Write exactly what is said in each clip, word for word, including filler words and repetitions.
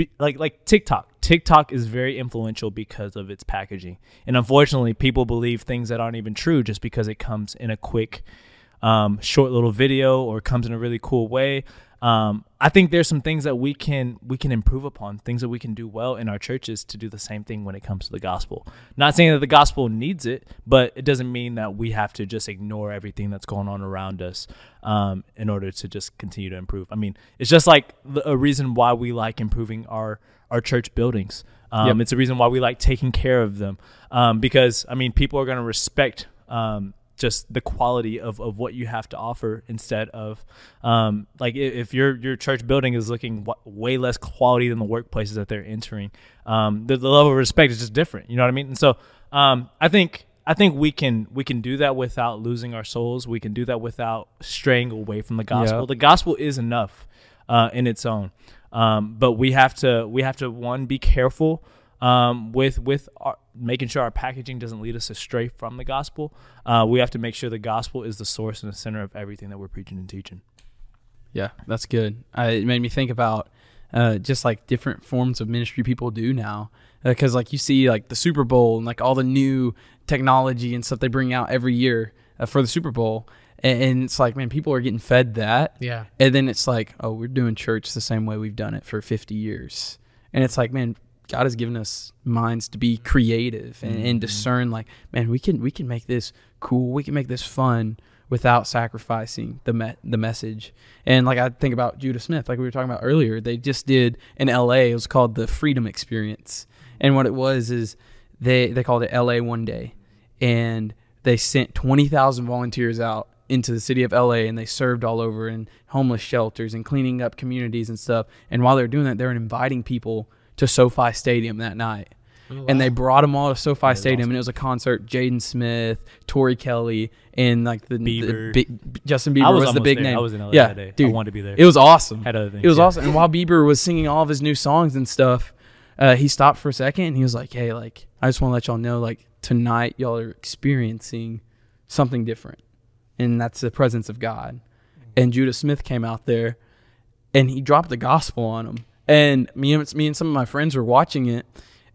be, like like TikTok. TikTok is very influential because of its packaging. And unfortunately, people believe things that aren't even true just because it comes in a quick, um, short little video, or comes in a really cool way. Um, I think there's some things that we can we can improve upon, things that we can do well in our churches to do the same thing when it comes to the gospel. Not saying that the gospel needs it, but it doesn't mean that we have to just ignore everything that's going on around us um, in order to just continue to improve. I mean, it's just like a reason why we like improving our, our church buildings. Um, yep. It's a reason why we like taking care of them, um, because, I mean, people are going to respect um just the quality of, of what you have to offer, instead of um, like if your your church building is looking w way less quality than the workplaces that they're entering, um, the, the level of respect is just different. You know what I mean? And so um, I think I think we can we can do that without losing our souls. We can do that without straying away from the gospel. Yeah. The gospel is enough uh, in its own, um, but we have to we have to one be careful. Um, with with our, making sure our packaging doesn't lead us astray from the gospel. Uh, we have to make sure the gospel is the source and the center of everything that we're preaching and teaching. Yeah, that's good. Uh, it made me think about uh, just like different forms of ministry people do now, because uh, like you see like the Super Bowl and like all the new technology and stuff they bring out every year uh, for the Super Bowl. And it's like, man, people are getting fed that. Yeah. And then it's like, oh, we're doing church the same way we've done it for fifty years. And it's like, man, God has given us minds to be creative and, and discern, like, man, we can we can make this cool, we can make this fun without sacrificing the me the message. And like I think about Judah Smith, like we were talking about earlier, they just did in L A, it was called the Freedom Experience. And what it was is they they called it L A One Day, and they sent twenty thousand volunteers out into the city of L A, and they served all over in homeless shelters and cleaning up communities and stuff. And while they were doing that, they were inviting people to SoFi Stadium that night. Oh, wow. And they brought them all to SoFi yeah, Stadium, awesome. And it was a concert. Jaden Smith, Tori Kelly, and like the, Bieber. the B, Justin Bieber I was, was the big there. name. I was in L A yeah, that day. Dude, I wanted to be there. It was awesome. Had other things, it was yeah. awesome. And while Bieber was singing all of his new songs and stuff, uh, he stopped for a second and he was like, "Hey, like I just want to let y'all know, like tonight y'all are experiencing something different, and that's the presence of God." Mm-hmm. And Judah Smith came out there, and he dropped the gospel on him. And me and, me and some of my friends were watching it,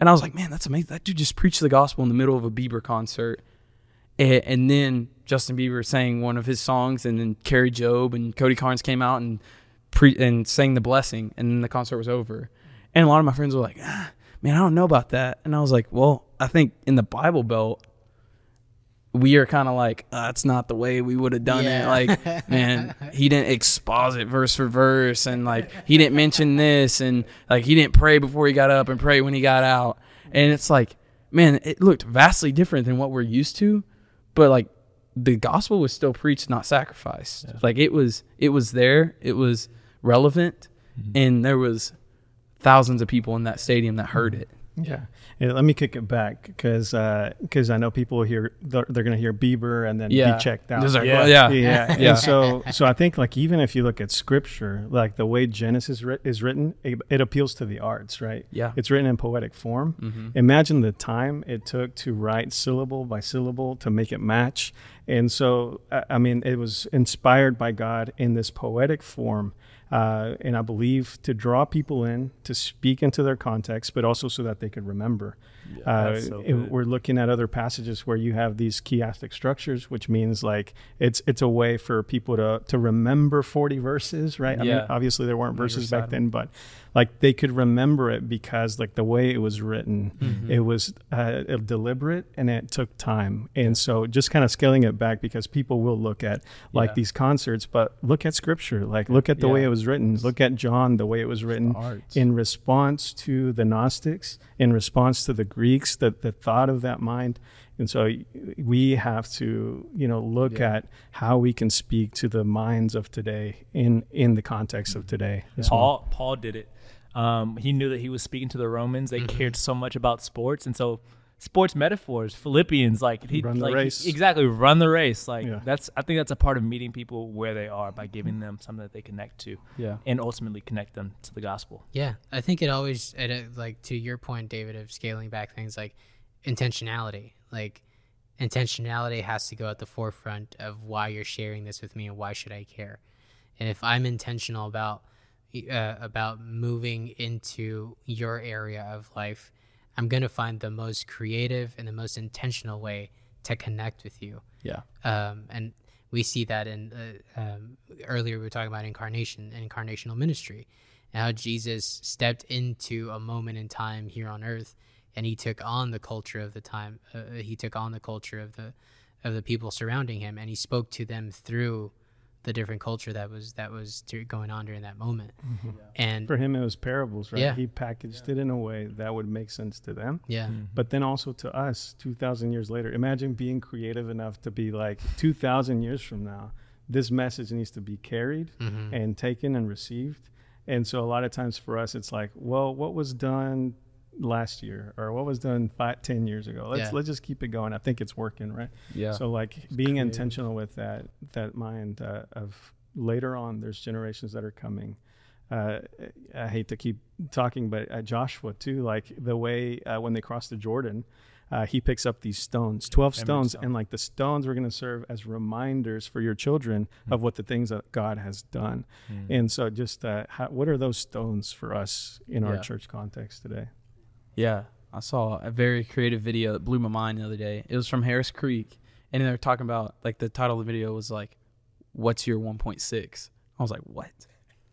and I was like, man, that's amazing. That dude just preached the gospel in the middle of a Bieber concert. And, and then Justin Bieber sang one of his songs, and then Carrie Job and Cody Carnes came out and pre and sang the blessing, and then the concert was over. And a lot of my friends were like, ah, man, I don't know about that. And I was like, well, I think in the Bible Belt, we are kind of like, uh, that's not the way we would have done yeah. it. Like, man, he didn't exposit verse for verse. And like, he didn't mention this. And like, he didn't pray before he got up and pray when he got out. And it's like, man, it looked vastly different than what we're used to. But like, the gospel was still preached, not sacrificed. Yeah. Like it was, it was there. It was relevant. Mm-hmm. And there was thousands of people in that stadium that heard it. Yeah. yeah. Let me kick it back because uh, cause I know people hear, they're, they're going to hear Bieber and then yeah. be checked out. Like, yeah. Well, yeah. Yeah. yeah. And so, so I think like, even if you look at scripture, like the way Genesis writ is written, it, it appeals to the arts, right? Yeah. It's written in poetic form. Mm-hmm. Imagine the time it took to write syllable by syllable to make it match. And so, I mean, it was inspired by God in this poetic form. Uh, and I believe to draw people in, to speak into their context, but also so that they could remember. Yeah, uh, so it, we're looking at other passages where you have these chiastic structures, which means like it's it's a way for people to to remember forty verses, right? Yeah. I mean, obviously there weren't verses back then, but like they could remember it because like the way it was written, mm-hmm. it was uh, deliberate and it took time. And so just kind of scaling it back because people will look at like yeah. these concerts, but look at scripture, like look at the yeah. way it was written. Look at John, the way it was written in response to the Gnostics, in response to the Greeks, the, the thought of that mind. And so we have to, you know, look yeah. at how we can speak to the minds of today in, in the context of today. Yeah. Paul, Paul did it. Um, he knew that he was speaking to the Romans. They mm-hmm. cared so much about sports. And so sports metaphors, Philippians, like he run the like, race. He, exactly. Run the race. Like yeah. that's, I think that's a part of meeting people where they are by giving them something that they connect to yeah. and ultimately connect them to the gospel. Yeah. I think it always, it, like to your point, David, of scaling back things like intentionality, like intentionality has to go at the forefront of why you're sharing this with me and why should I care? And if I'm intentional about, uh, about moving into your area of life, I'm going to find the most creative and the most intentional way to connect with you. Yeah. Um, and we see that in, uh, um, earlier we were talking about incarnation and incarnational ministry, and how Jesus stepped into a moment in time here on earth, and he took on the culture of the time. Uh, he took on the culture of the, of the people surrounding him, and he spoke to them through the different culture that was that was going on during that moment. Mm-hmm. Yeah. And for him, it was parables, right? Yeah. He packaged yeah. it in a way that would make sense to them. Yeah. Mm-hmm. But then also to us, two thousand years later, imagine being creative enough to be like, two thousand years from now, this message needs to be carried mm-hmm. and taken and received. And so a lot of times for us, it's like, well, what was done last year, or what was done five, ten years ago? Let's yeah. let's just keep it going. I think it's working, right? Yeah. So like it's being creative. Intentional with that that mind uh, of later on. There's generations that are coming. Uh, I hate to keep talking, but uh, Joshua too. Like the way uh, when they crossed the Jordan, uh, he picks up these stones, twelve stones, stone. and like the stones were going to serve as reminders for your children mm-hmm. of what the things that God has done. Mm-hmm. And so just uh, how, what are those stones for us in yeah. our church context today? Yeah, I saw a very creative video that blew my mind the other day. It was from Harris Creek, and they were talking about, like, the title of the video was, like, what's your one point six? I was like, what?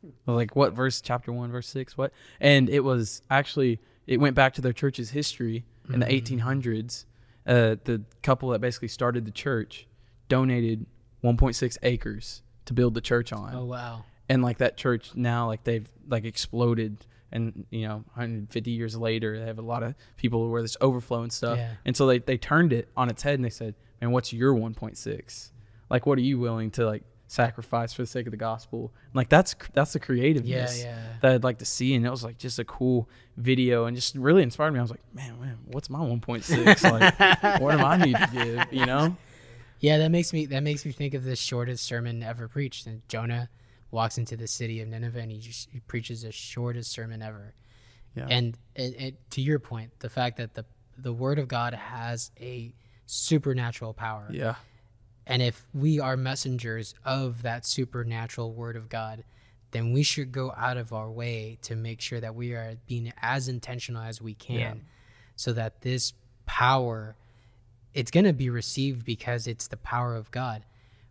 I was like, what verse, chapter one, verse six, what? And it was actually, it went back to their church's history in the eighteen hundreds. Uh, the couple that basically started the church donated one point six acres to build the church on. Oh, wow. And, like, that church now, like, they've, like, exploded. And, you know, one hundred fifty years later, they have a lot of people where there's overflow and stuff. Yeah. And so they, they turned it on its head, and they said, man, what's your one point six? Like, what are you willing to, like, sacrifice for the sake of the gospel? And, like, that's that's the creativeness yeah, yeah. that I'd like to see. And it was, like, just a cool video and just really inspired me. I was like, man, man what's my one point six? Like, what do I need to give, you know? Yeah, that makes me that makes me think of the shortest sermon ever preached, and Jonah walks into the city of Nineveh, and he just he preaches the shortest sermon ever. Yeah. And it, it, to your point, the fact that the the word of God has a supernatural power. Yeah. And if we are messengers of that supernatural word of God, then we should go out of our way to make sure that we are being as intentional as we can yeah. so that this power, it's going to be received because it's the power of God.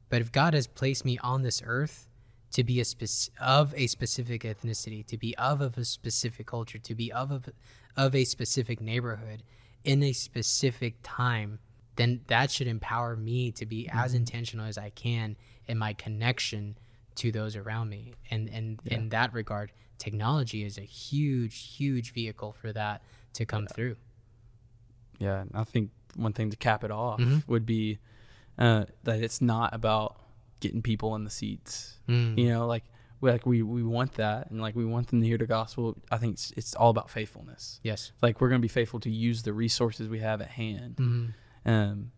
But if God has placed me on this earth to be a spec- of a specific ethnicity, to be of, of a specific culture, to be of, of of a specific neighborhood in a specific time, then that should empower me to be mm-hmm. as intentional as I can in my connection to those around me. And, and yeah. in that regard, technology is a huge, huge vehicle for that to come yeah. through. Yeah, and I think one thing to cap it off mm-hmm. would be uh, that it's not about getting people in the seats, mm. you know, like we, like we, we want that. And like, we want them to hear the gospel. I think it's, it's all about faithfulness. Yes. Like we're going to be faithful to use the resources we have at hand. Mm-hmm. Um,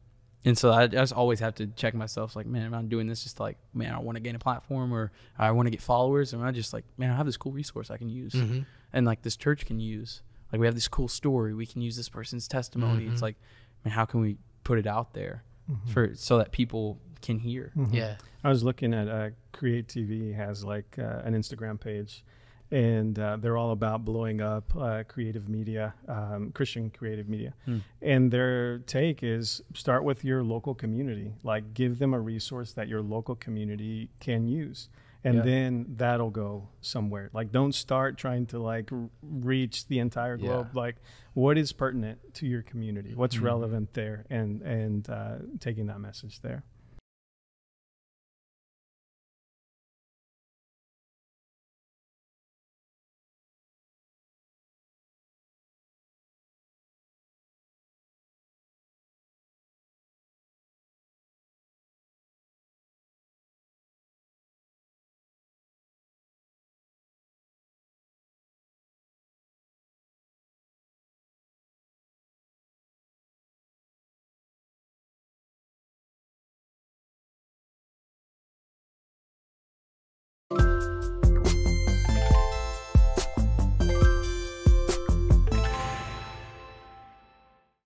and so I, I just always have to check myself. Like, man, am I doing this just like, man, I want to gain a platform, or I want to get followers. And I just like, man, I have this cool resource I can use. Mm-hmm. And like this church can use, like we have this cool story. We can use this person's testimony. Mm-hmm. It's like, man, how can we put it out there mm-hmm. for, so that people can hear. Mm-hmm. Yeah. I was looking at uh, Create T V has like uh, an Instagram page, and uh, they're all about blowing up uh, creative media, um, Christian creative media. Mm. And their take is start with your local community, like give them a resource that your local community can use. And yeah. then that'll go somewhere. Like, don't start trying to like r- reach the entire globe. Yeah. Like, what is pertinent to your community? What's mm-hmm. relevant there? And, and uh, taking that message there.